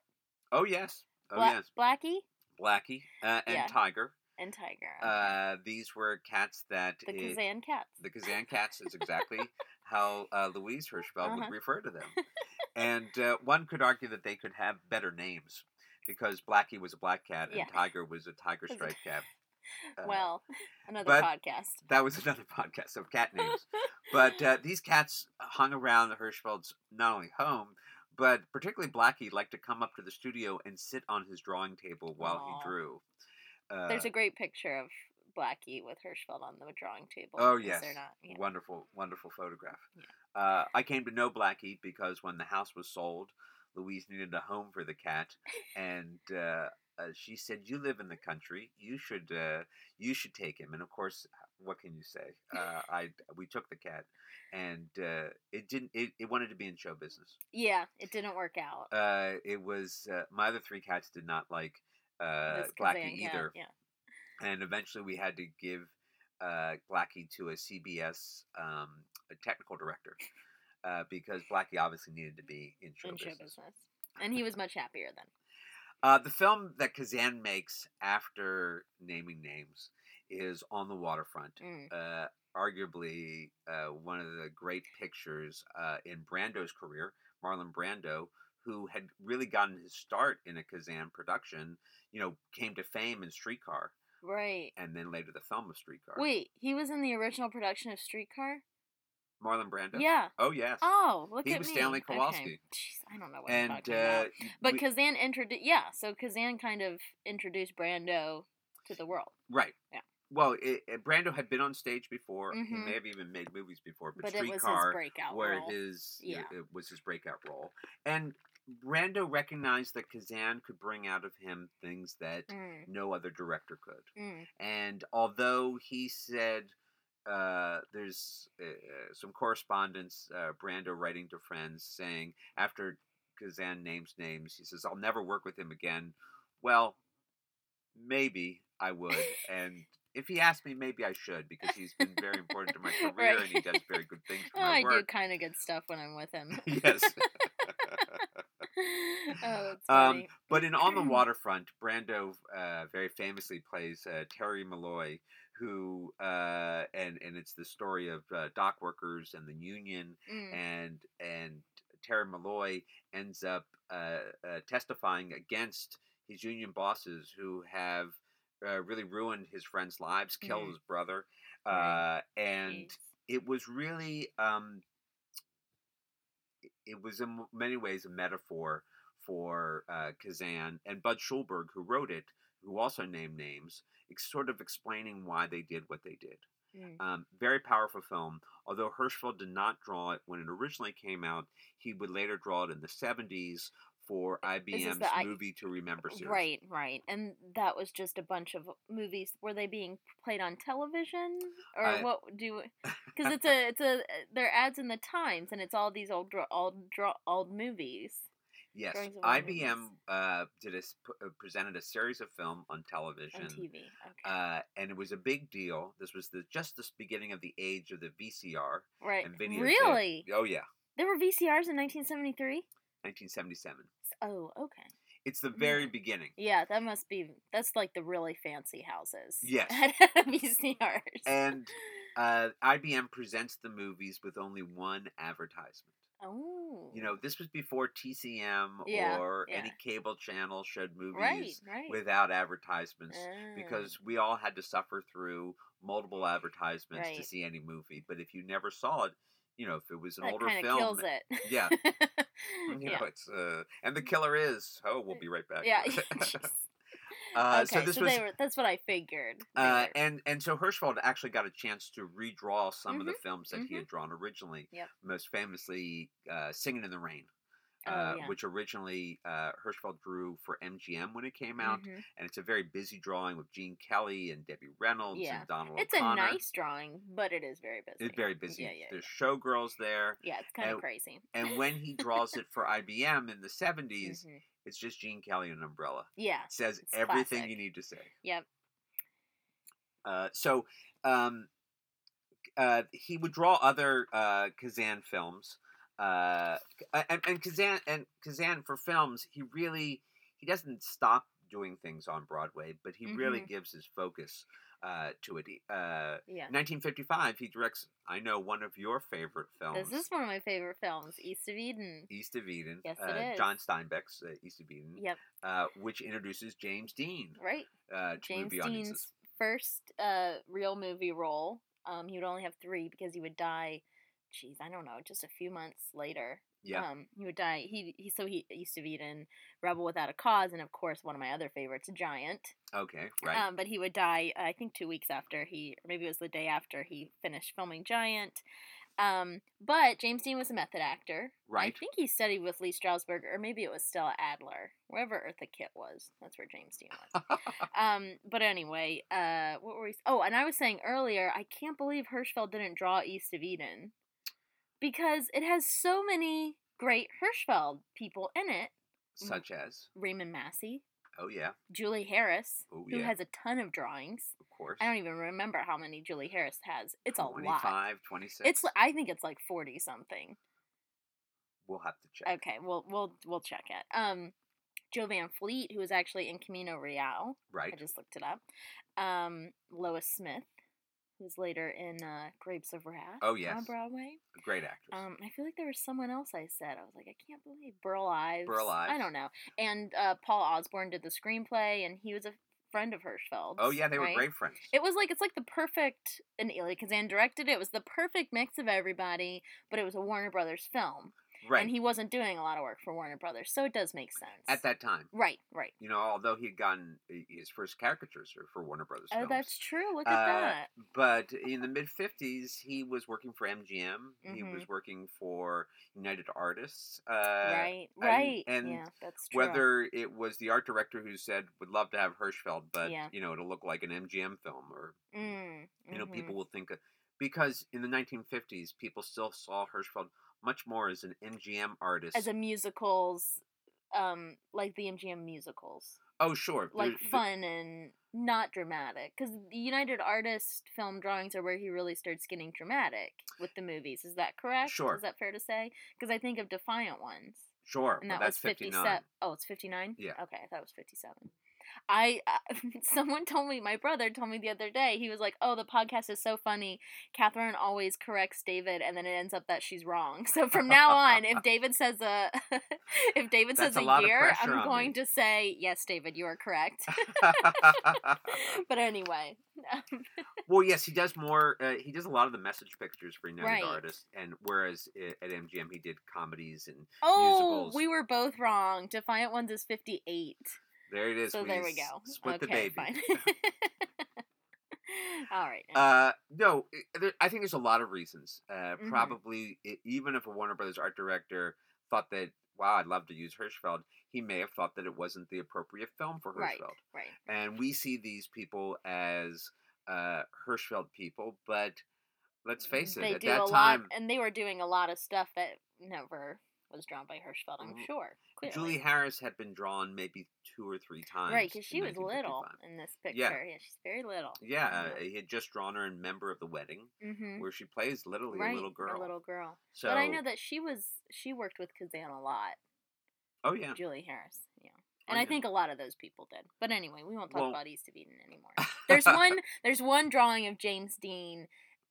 Oh yes, oh Bla- yes, Blackie, Blackie, uh, and yeah. Tiger, and Tiger. Okay. Uh, these were cats that the it, Kazan cats. The Kazan cats is exactly how uh, Louise Hirschfeld uh-huh. would refer to them, and uh, one could argue that they could have better names. Because Blackie was a black cat and yeah. Tiger was a tiger striped cat. Uh, well, another podcast. That was another podcast of cat names. But uh, these cats hung around the Hirschfeld's not only home, but particularly Blackie liked to come up to the studio and sit on his drawing table while Aww. he drew. Uh, There's a great picture of Blackie with Hirschfeld on the drawing table. Oh, yes. They're not, yeah. Wonderful, wonderful photograph. Yeah. Uh, I came to know Blackie because when the house was sold, Louise needed a home for the cat, and uh, uh, she said, "You live in the country. You should, uh, you should take him." And of course, what can you say? Uh, I we took the cat, and uh, it didn't. It, it wanted to be in show business. Yeah, it didn't work out. Uh, it was uh, my other three cats did not like uh, Blackie either, yeah, yeah. and eventually we had to give uh, Blackie to a C B S um, a technical director. Uh, because Blackie obviously needed to be in show, in show business. business. And he was much happier then. Uh, the film that Kazan makes after Naming Names is On the Waterfront. Mm. Uh, arguably uh, one of the great pictures uh, in Brando's career. Marlon Brando, who had really gotten his start in a Kazan production, you know, came to fame in Streetcar. Right. And then later the film of Streetcar. Wait, he was in the original production of Streetcar? Marlon Brando? Yeah. Oh, yes. Oh, look he at me. He was Stanley Kowalski. Okay. Jeez, I don't know what and, I'm talking uh, about. But we, Kazan introduced, yeah, so Kazan kind of introduced Brando to the world. Right. Yeah. Well, it, it, Brando had been on stage before. Mm-hmm. He may have even made movies before. But, but Streetcar, it was his breakout where role. His, yeah. It was his breakout role. And Brando recognized that Kazan could bring out of him things that mm. no other director could. Mm. And although he said... Uh, there's uh, some correspondence, uh, Brando writing to friends saying, after Kazan names names, he says, "I'll never work with him again." Well, maybe I would. And if he asked me, maybe I should, because he's been very important to my career right. and he does very good things for oh, my I work. I do kind of good stuff when I'm with him. Yes. Oh, that's funny. Um, but in On the Waterfront, Brando uh, very famously plays uh, Terry Malloy, who uh, and and it's the story of uh, dock workers and the union, mm. and and Terry Malloy ends up uh, uh, testifying against his union bosses who have uh, really ruined his friends' lives, killed mm. his brother, uh, right. and Jeez. it was really um, it was in many ways a metaphor for uh, Kazan and Bud Schulberg, who wrote it, who also named names. It's sort of explaining why they did what they did. Mm. Um, very powerful film. Although Hirschfeld did not draw it when it originally came out, he would later draw it in the seventies for I B M's I- Movie to Remember series. Right, right. And that was just a bunch of movies. Were they being played on television? Or I, what do... Because it's a, it's a, there are ads in the Times, and it's all these old, old, old movies. Yes, I B M uh, did a, presented a series of film on television. On T V, okay. Uh, and it was a big deal. This was the just the beginning of the age of the V C R. Right. And video really? Tape. Oh, yeah. There were V C Rs in nineteen seventy-three? nineteen seventy-seven. Oh, okay. It's the very yeah. beginning. Yeah, that must be, that's like the really fancy houses. Yes. V C Rs. And uh, I B M presents the movies with only one advertisement. Oh. You know, this was before T C M yeah, or yeah. any cable channel showed movies right, right. without advertisements oh. because we all had to suffer through multiple advertisements right. to see any movie. But if you never saw it, you know, if it was an that older film, kills it. Yeah, you yeah. know, it's uh, and the killer is oh, we'll be right back. Yeah. Uh, okay, so, this so was, they were, that's what I figured. Uh, and, and so Hirschfeld actually got a chance to redraw some mm-hmm, of the films that mm-hmm. he had drawn originally. Yep. Most famously, uh, Singing in the Rain, oh, uh, yeah. which originally uh, Hirschfeld drew for M G M when it came out. Mm-hmm. And it's a very busy drawing with Gene Kelly and Debbie Reynolds yeah. and Donald it's O'Connor. It's a nice drawing, but it is very busy. It's very busy. Yeah, yeah, There's yeah. showgirls there. Yeah, it's kind and, of crazy. And when he draws it for I B M in the seventies... Mm-hmm. It's just Gene Kelly and an umbrella. Yeah. It says everything classic. You need to say. Yep. Uh, so um, uh, he would draw other uh, Kazan films. Uh, and, and Kazan and Kazan for films, he really he doesn't stop doing things on Broadway, but he mm-hmm. really gives his focus uh, to it. Uh, yeah. nineteen fifty-five, he directs, I know, one of your favorite films. This is one of my favorite films, East of Eden. East of Eden. Yes, it uh, is. John Steinbeck's uh, East of Eden. Yep. Uh, which introduces James Dean. Right. Uh, to James movie audiences. Dean's first uh, real movie role. Um, he would only have three because he would die, geez, I don't know, just a few months later. Yeah. Um, he would die. He, he so he used to be in Rebel Without a Cause, and of course one of my other favorites, Giant. Okay, right. Um, but he would die. I think two weeks after he, or maybe it was the day after he finished filming Giant. Um, but James Dean was a method actor. Right. I think he studied with Lee Strasberg, or maybe it was Stella Adler, wherever Eartha Kitt was. That's where James Dean was. um, but anyway, uh, what were we? Oh, and I was saying earlier, I can't believe Hirschfeld didn't draw East of Eden. Because it has so many great Hirschfeld people in it. Such as? Raymond Massey. Oh, yeah. Julie Harris, oh, who yeah. has a ton of drawings. Of course. I don't even remember how many Julie Harris has. It's a lot. twenty-five, twenty-six It's, I think it's like forty-something. We'll have to check. Okay, we'll we'll we'll check it. Um, Joe Van Fleet, who was actually in Camino Real. Right. I just looked it up. Um, Lois Smith. Who's later in uh, Grapes of Wrath oh, yes. on Broadway. A great actress. Um, I feel like there was someone else I said. I was like, I can't believe Burl Ives. Burl Ives. I don't know. And uh, Paul Osborne did the screenplay, and he was a friend of Hirschfeld. Oh, yeah, they right? were great friends. It was like, it's like the perfect, and Elia Kazan directed it. It was the perfect mix of everybody, but it was a Warner Brothers film. Right. And he wasn't doing a lot of work for Warner Brothers, so it does make sense. At that time. Right, right. You know, although he had gotten his first caricatures for Warner Brothers films. Oh, that's true. Look at uh, that. But in the mid-fifties, he was working for M G M. Mm-hmm. He was working for United Artists. Uh, right, right. And, and yeah, that's true. Whether it was the art director who said, would love to have Hirschfeld, but, yeah. you know, it'll look like an M G M film. Or, mm-hmm. you know, people will think... Of, because in the nineteen fifties, people still saw Hirschfeld... much more as an M G M artist. As a musicals, um, like the M G M musicals. Oh, sure. Like the, fun the... and not dramatic. Because the United Artists film drawings are where he really starts getting dramatic with the movies. Is that correct? Sure. Is that fair to say? Because I think of Defiant Ones. Sure. And that that's was fifty-nine. Oh, it's fifty-nine? Yeah. Okay, I thought it was fifty-seven. I uh, someone told me, my brother told me the other day, he was like, oh, the podcast is so funny. Catherine always corrects David, and then it ends up that she's wrong. So from now on, if David says a if David That's says a, a year, I'm going to say, yes, David, you are correct. But anyway. Well, yes, he does more. Uh, he does a lot of the message pictures for United right. Artists, and whereas at M G M he did comedies and oh, musicals. We were both wrong. Defiant Ones is fifty-eight. There it is. So we there we go. Split okay, the baby. Fine. All right. Uh, no, there, I think there's a lot of reasons. Uh, mm-hmm. Probably, it, even if a Warner Brothers art director thought that, wow, I'd love to use Hirschfeld, he may have thought that it wasn't the appropriate film for Hirschfeld. Right, right. And we see these people as uh, Hirschfeld people, but let's face it, they at do that a time... Lot, and they were doing a lot of stuff that never... was drawn by Hirschfeld, I'm mm-hmm. sure. Clearly. Julie Harris had been drawn maybe two or three times. Right, because she was little in this picture. Yeah, yeah she's very little. Yeah, yeah, he had just drawn her in Member of the Wedding, mm-hmm. where she plays literally right, a little girl. a little girl. So, but I know that she was she worked with Kazan a lot. Oh, yeah. Julie Harris, yeah. And oh, yeah. I think a lot of those people did. But anyway, we won't talk well, about East of Eden anymore. There's one, There's one drawing of James Dean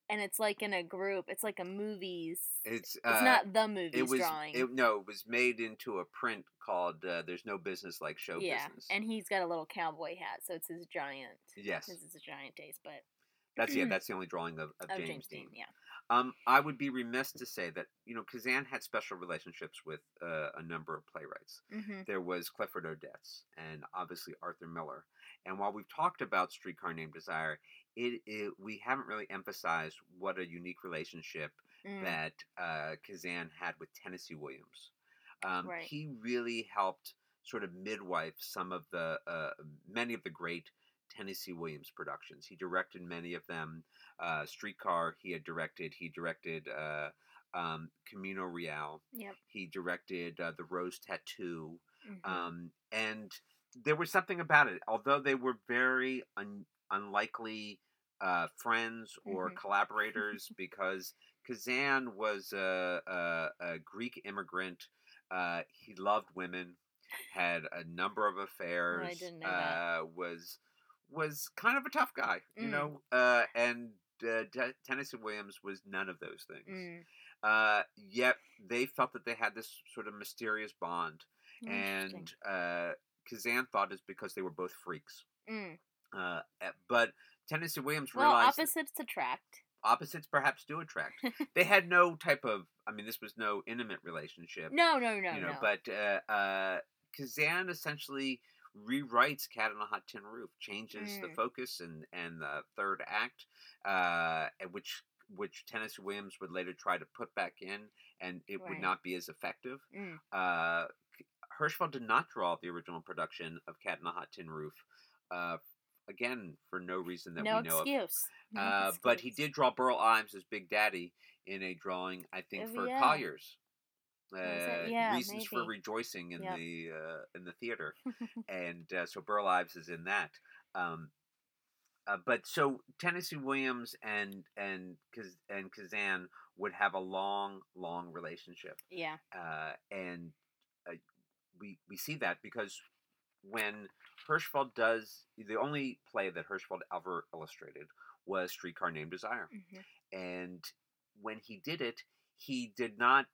And it's like in a group. It's like a movies. It's, uh, it's not the movies it was, drawing. It, no, it was made into a print called uh, There's No Business Like Show yeah. Business. Yeah, and he's got a little cowboy hat, so it's his giant. Yes. Because it's a giant days, but... That's, yeah, that's the only drawing of, of, of James, James Dean. Dean yeah. Um, I would be remiss to say that, you know, Kazan had special relationships with uh, a number of playwrights. Mm-hmm. There was Clifford Odets and obviously Arthur Miller. And while we've talked about Streetcar Named Desire, it, it we haven't really emphasized what a unique relationship mm. that uh, Kazan had with Tennessee Williams. Um, right. He really helped sort of midwife some of the uh, many of the great Tennessee Williams productions. He directed many of them. Uh, Streetcar, he had directed. He directed uh, um, Camino Real. Yep. He directed uh, The Rose Tattoo. Mm-hmm. Um, and there was something about it. Although they were very un- unlikely uh, friends or mm-hmm. collaborators because Kazan was a, a, a Greek immigrant. Uh, he loved women, had a number of affairs. Well, I didn't know uh, that. Was... was kind of a tough guy, you mm. know, uh, and uh, De- Tennessee Williams was none of those things. Mm. Uh, yet they felt that they had this sort of mysterious bond, and uh, Kazan thought it's because they were both freaks. Mm. Uh, but Tennessee Williams well, realized... Well, opposites attract. Opposites perhaps do attract. They had no type of... I mean, this was no intimate relationship. No, no, no, you know, no. But uh, uh, Kazan essentially... rewrites Cat on a Hot Tin Roof, changes mm. the focus and, and the third act, uh, which which Tennessee Williams would later try to put back in, and it right. would not be as effective. Mm. Uh, Hirschfeld did not draw the original production of Cat on a Hot Tin Roof, uh, again, for no reason that no we know excuse. Of. No uh, excuse. But he did draw Burl Ives as Big Daddy in a drawing, I think, oh, for yeah. Collier's. Uh, yeah, reasons maybe. For rejoicing in yep. the uh, in the theater, and uh, so Burl Ives is in that. Um, uh, but so Tennessee Williams and and and Kazan would have a long, long relationship. Yeah, uh, and uh, we we see that because when Hirschfeld does the only play that Hirschfeld ever illustrated was Streetcar Named Desire, mm-hmm. and when he did it, he did not.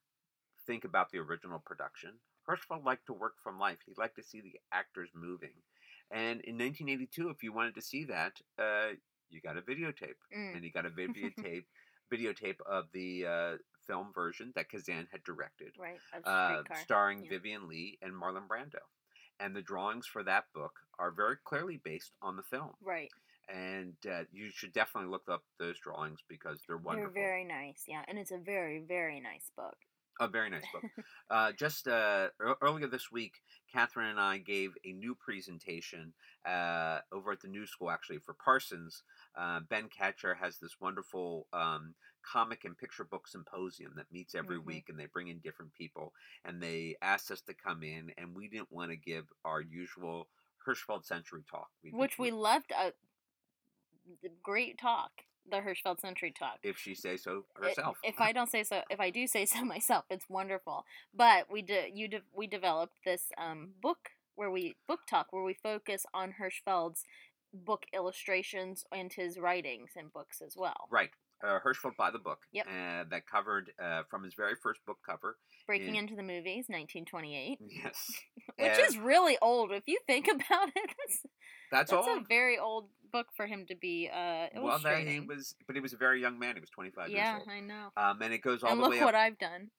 Think about the original production. Hirschfeld liked to work from life. He liked to see the actors moving. And in nineteen eighty-two, if you wanted to see that, uh, you got a videotape. Mm. And you got a videotape videotape of the uh, film version that Kazan had directed, right, uh, starring yeah. Vivian Lee and Marlon Brando. And the drawings for that book are very clearly based on the film. Right. And uh, you should definitely look up those drawings because they're wonderful. They're very nice, yeah. And it's a very, very nice book. A very nice book. Uh, just uh, earlier this week, Catherine and I gave a new presentation uh, over at the New School, actually, for Parsons. Uh, Ben Catcher has this wonderful um, comic and picture book symposium that meets every mm-hmm. week, and they bring in different people, and they asked us to come in, and we didn't want to give our usual Hirschfeld Century talk. We Which we loved. A great talk. The Hirschfeld Century talk. If she say so herself. It, if I don't say so, if I do say so myself, it's wonderful. But we de- you de- we developed this um, book where we book talk where we focus on Hirschfeld's book illustrations and his writings and books as well. Right, uh, Hirschfeld by the book. Yep. Uh, that covered uh, from his very first book cover. Breaking in... into the Movies, nineteen twenty-eight. Yes, which uh, is really old if you think about it. That's that's, that's old. A very old. Book for him to be uh, illustrating. Well, he was, but he was a very young man. He was twenty-five yeah, years old. Yeah, I know. Um, and it goes all and the way up. And look what I've done.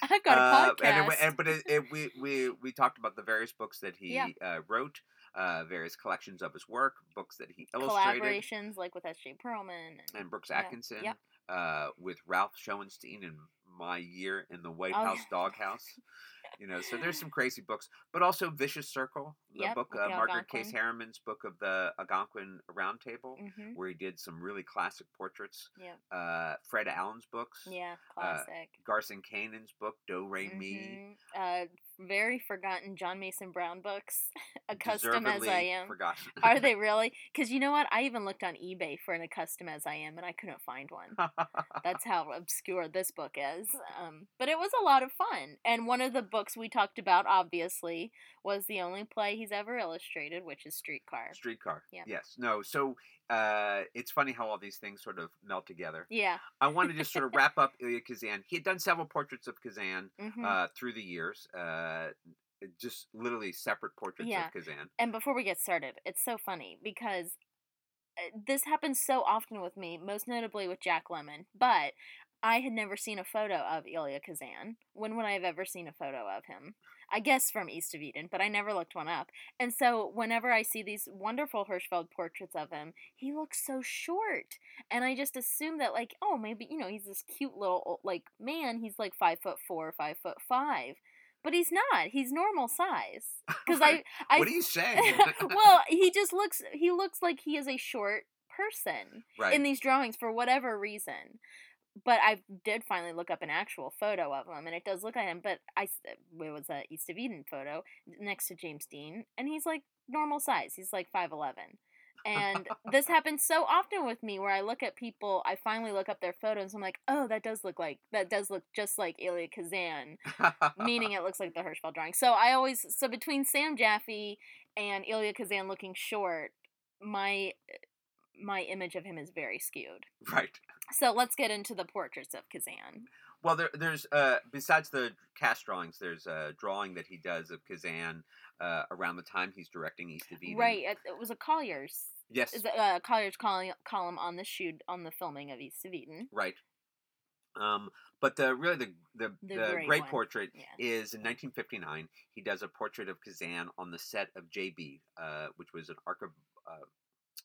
I've got a podcast. Uh, and it, and, but it, it, we we we talked about the various books that he yeah. uh, wrote, uh, various collections of his work, books that he illustrated, collaborations like with S J Perelman and, and Brooks yeah. Atkinson, yep. uh, with Ralph Schoenstein and My Year in the White oh, House yeah. Doghouse. You know, so there's some crazy books, but also Vicious Circle, the yep, book, uh, Margaret Case Harriman's book of the Algonquin Roundtable, mm-hmm. where he did some really classic portraits. Yep. Uh, Fred Allen's books. Yeah, classic. Uh, Garson Kanan's book, Do Re Mi. Mm-hmm. Uh, very forgotten John Mason Brown books, Accustomed as I Am. Forgotten. Are they really? Because you know what? I even looked on eBay for an Accustomed as I Am, and I couldn't find one. That's how obscure this book is. Um, but it was a lot of fun. And one of the books we talked about, obviously, was the only play he's ever illustrated, which is Streetcar. Streetcar, yeah. Yes. No, so uh, it's funny how all these things sort of melt together. Yeah. I want to just sort of wrap up Elia Kazan. He had done several portraits of Kazan mm-hmm. uh, through the years. Uh, just literally separate portraits yeah. of Kazan. And before we get started, it's so funny because this happens so often with me, most notably with Jack Lemmon, but I had never seen a photo of Elia Kazan. When would I have ever seen a photo of him? I guess from East of Eden, but I never looked one up. And so whenever I see these wonderful Hirschfeld portraits of him, he looks so short. And I just assume that, like, oh, maybe, you know, he's this cute little, like, man, he's like five foot four, five foot five. But he's not. He's normal size. Because I, I. What are you saying? Well, he just looks. He looks like he is a short person right. in these drawings for whatever reason. But I did finally look up an actual photo of him, and it does look at him. But I, it was a East of Eden photo next to James Dean, and he's like normal size. He's like five eleven. And this happens so often with me where I look at people, I finally look up their photos, I'm like, oh, that does look like, that does look just like Elia Kazan, meaning it looks like the Hirschfeld drawing. So I always, so between Sam Jaffe and Elia Kazan looking short, my my image of him is very skewed. Right. So let's get into the portraits of Kazan. Well, there, there's, uh, besides the cast drawings, there's a drawing that he does of Kazan uh, around the time he's directing East of Eden. Right. It, it was a Collier's. Yes. It was a uh, Collier's col- column on the shoot, on the filming of East of Eden. Right. Um, but the really the the, the, the great, great portrait yeah. is in nineteen fifty-nine. He does a portrait of Kazan on the set of J B, uh, which was an Archib- uh,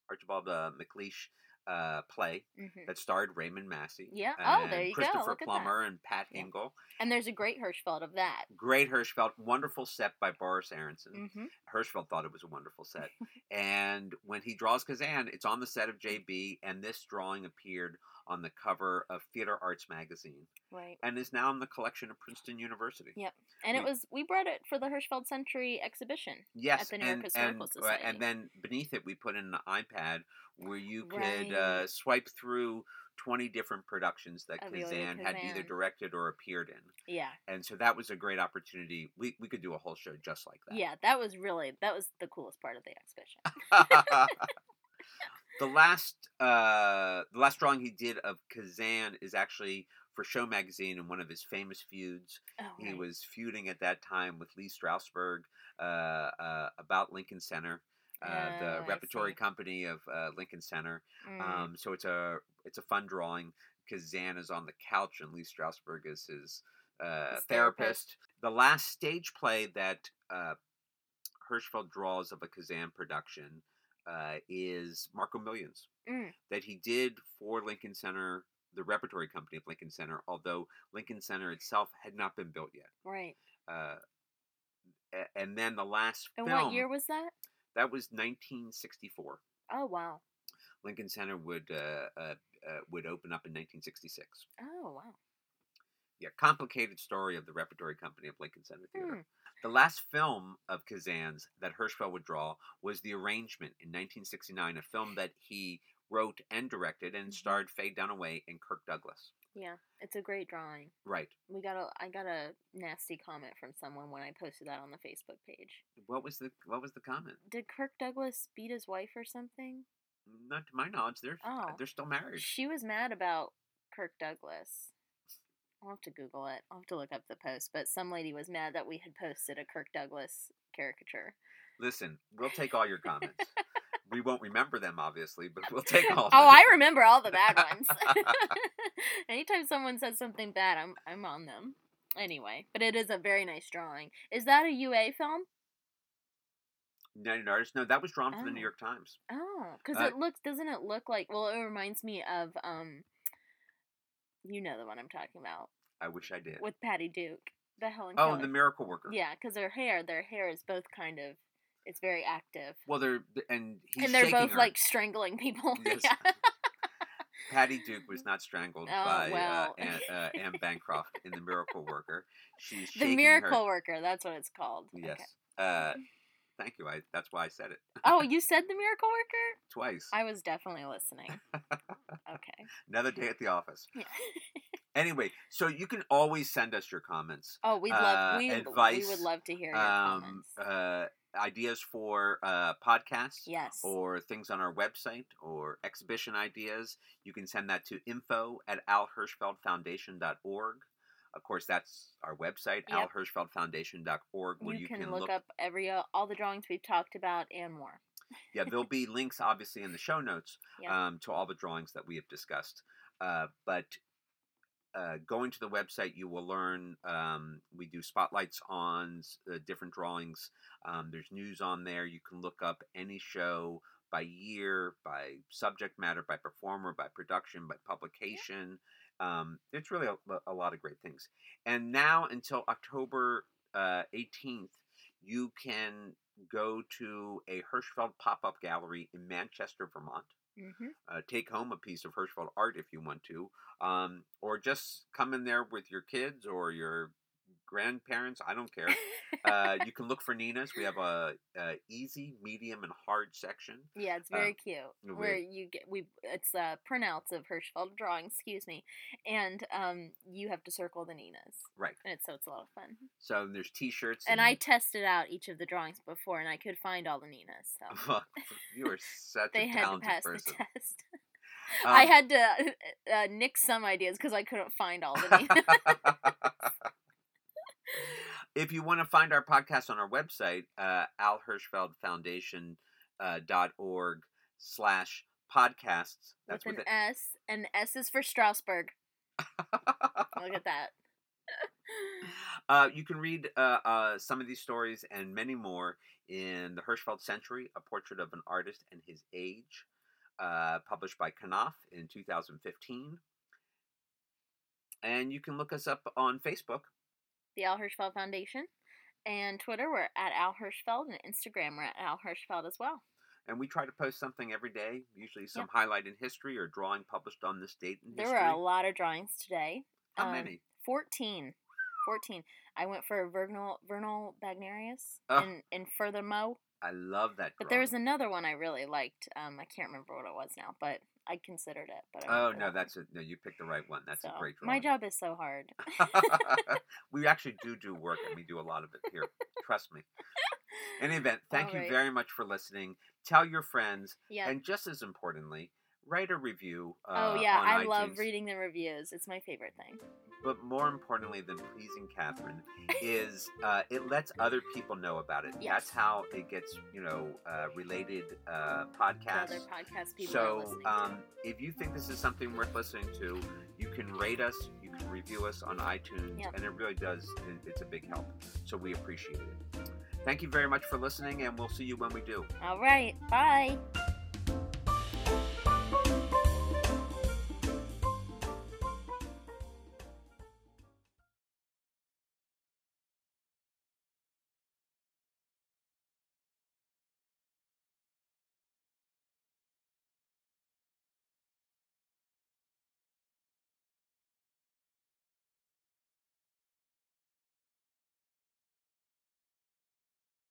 Archibald uh, MacLeish Uh, play mm-hmm. that starred Raymond Massey. Yeah. Oh, there you Christopher go. Christopher Plummer and Pat yeah. Hingle. And there's a great Hirschfeld of that. Great Hirschfeld. Wonderful set by Boris Aronson. Mm-hmm. Hirschfeld thought it was a wonderful set. And when he draws Kazan, it's on the set of J B, and this drawing appeared on the cover of Theater Arts magazine. Right. And is now in the collection of Princeton University. Yep. And we, it was, we brought it for the Hirschfeld Century exhibition. Yes. At the New York Historical Society. And then beneath it, we put in an iPad where you right. could uh, swipe through twenty different productions that Kazan, Kazan had either directed or appeared in. Yeah. And so that was a great opportunity. We we could do a whole show just like that. Yeah, that was really, that was the coolest part of the exhibition. The last uh, the last drawing he did of Kazan is actually for Show Magazine in one of his famous feuds. Oh, right. He was feuding at that time with Lee Strasberg uh, uh, about Lincoln Center, uh, oh, the I repertory see. company of uh, Lincoln Center. Mm. Um, so it's a it's a fun drawing. Kazan is on the couch and Lee Strasberg is his, uh, his therapist. therapist. The last stage play that uh, Hirschfeld draws of a Kazan production Uh, is Marco Millions mm. that he did for Lincoln Center, the repertory company of Lincoln Center, although Lincoln Center itself had not been built yet. Right. Uh, and then the last and film. And what year was that? That was nineteen sixty-four. Oh, wow. Lincoln Center would uh, uh, uh, would open up in nineteen sixty-six. Oh, wow. Yeah, complicated story of the repertory company of Lincoln Center Theater. Mm. The last film of Kazan's that Hirschfeld would draw was The Arrangement in nineteen sixty-nine, a film that he wrote and directed and mm-hmm. starred Faye Dunaway and Kirk Douglas. Yeah, it's a great drawing. Right. We got a I got a nasty comment from someone when I posted that on the Facebook page. What was the What was the comment? Did Kirk Douglas beat his wife or something? Not to my knowledge. They're oh. they're still married. She was mad about Kirk Douglas. I'll have to Google it. I'll have to look up the post. But some lady was mad that we had posted a Kirk Douglas caricature. Listen, we'll take all your comments. We won't remember them, obviously, but we'll take all of them. Oh, I remember all the bad ones. Anytime someone says something bad, I'm I'm on them. Anyway, but it is a very nice drawing. Is that a U A film? United Artists? No, that was drawn oh. for the New York Times. Oh, because uh, it looks, doesn't it look like, well, it reminds me of, um, you know the one I'm talking about. I wish I did. With Patty Duke. The Helen Keller. Oh, and the Miracle Worker. Yeah, because her hair, their hair is both kind of, it's very active. Well, they're, and he's And they're both, her. like, strangling people. Yes. Yeah. Patty Duke was not strangled oh, by well. uh, Anne, uh, Anne Bancroft in The Miracle Worker. She's shaking The Miracle her... Worker, that's what it's called. Yes. Okay. Uh, thank you. I, that's why I said it. Oh, you said The Miracle Worker? Twice. I was definitely listening. Okay. Another day at the office. Yeah. Anyway, so you can always send us your comments. Oh, we'd love uh, we, advice. We would love to hear your um, comments. Uh, ideas for uh, podcasts, yes, or things on our website or exhibition ideas, you can send that to info at al hirschfeld foundation dot org. Of course, that's our website, yep. al hirschfeld foundation dot org, where you, you can, can look, look up every uh, all the drawings we've talked about and more. Yeah, there'll be links, obviously, in the show notes, yep. um, to all the drawings that we have discussed. Uh, but uh, going to the website, you will learn, um, we do spotlights on uh, different drawings. Um, there's news on there. You can look up any show by year, by subject matter, by performer, by production, by publication. Yep. Um, it's really a, a lot of great things. And now until October uh, eighteenth, you can go to a Hirschfeld pop-up gallery in Manchester, Vermont. Mm-hmm. Uh, take home a piece of Hirschfeld art if you want to. Um, or just come in there with your kids or your grandparents. I don't care. uh, you can look for Nina's. We have a, a easy, medium, and hard section. Yeah, it's very uh, cute. Where you get we it's uh, printouts of Hirschfeld drawings. Excuse me, and um, you have to circle the Nina's. Right, and it's so it's a lot of fun. So there's T-shirts, and, and I tested out each of the drawings before, and I could find all the Nina's. So you are such they a talented had to pass person. The test. Um, I had to uh, nick some ideas because I couldn't find all the Nina's. If you want to find our podcast on our website, uh, al hirschfeld foundation dot org uh, slash podcasts. That's with an with S, and S is for Strasberg. Look at that. uh, you can read uh, uh, some of these stories and many more in The Hirschfeld Century, A Portrait of an Artist and His Age, uh, published by Knopf in two thousand fifteen. And you can look us up on Facebook. The Al Hirschfeld Foundation, and Twitter, we're at Al Hirschfeld, and Instagram, we're at Al Hirschfeld as well. And we try to post something every day, usually some yep. highlight in history or drawing published on this date in there history. There were a lot of drawings today. How um, many? fourteen. fourteen. I went for Vernal, Vernal Bagnarius oh. in, in Furthermo. I love that drawing. But there was another one I really liked. Um, I can't remember what it was now, but I considered it. But I oh, no, that's it. No, you picked the right one. That's so, a great drawing. My job is so hard. We actually do do work, and we do a lot of it here. Trust me. In any event, thank All you right. very much for listening. Tell your friends. Yep. And just as importantly, write a review uh, Oh, yeah. on I iTunes. Love reading the reviews. It's my favorite thing. But more importantly than pleasing Catherine is uh, it lets other people know about it. Yes. That's how it gets, you know, uh, related uh, podcasts. Other podcast people so, are listening um, to. If you think this is something worth listening to, you can rate us, you can review us on iTunes, yep. and it really does, it, it's a big help. So we appreciate it. Thank you very much for listening, and we'll see you when we do. All right. Bye.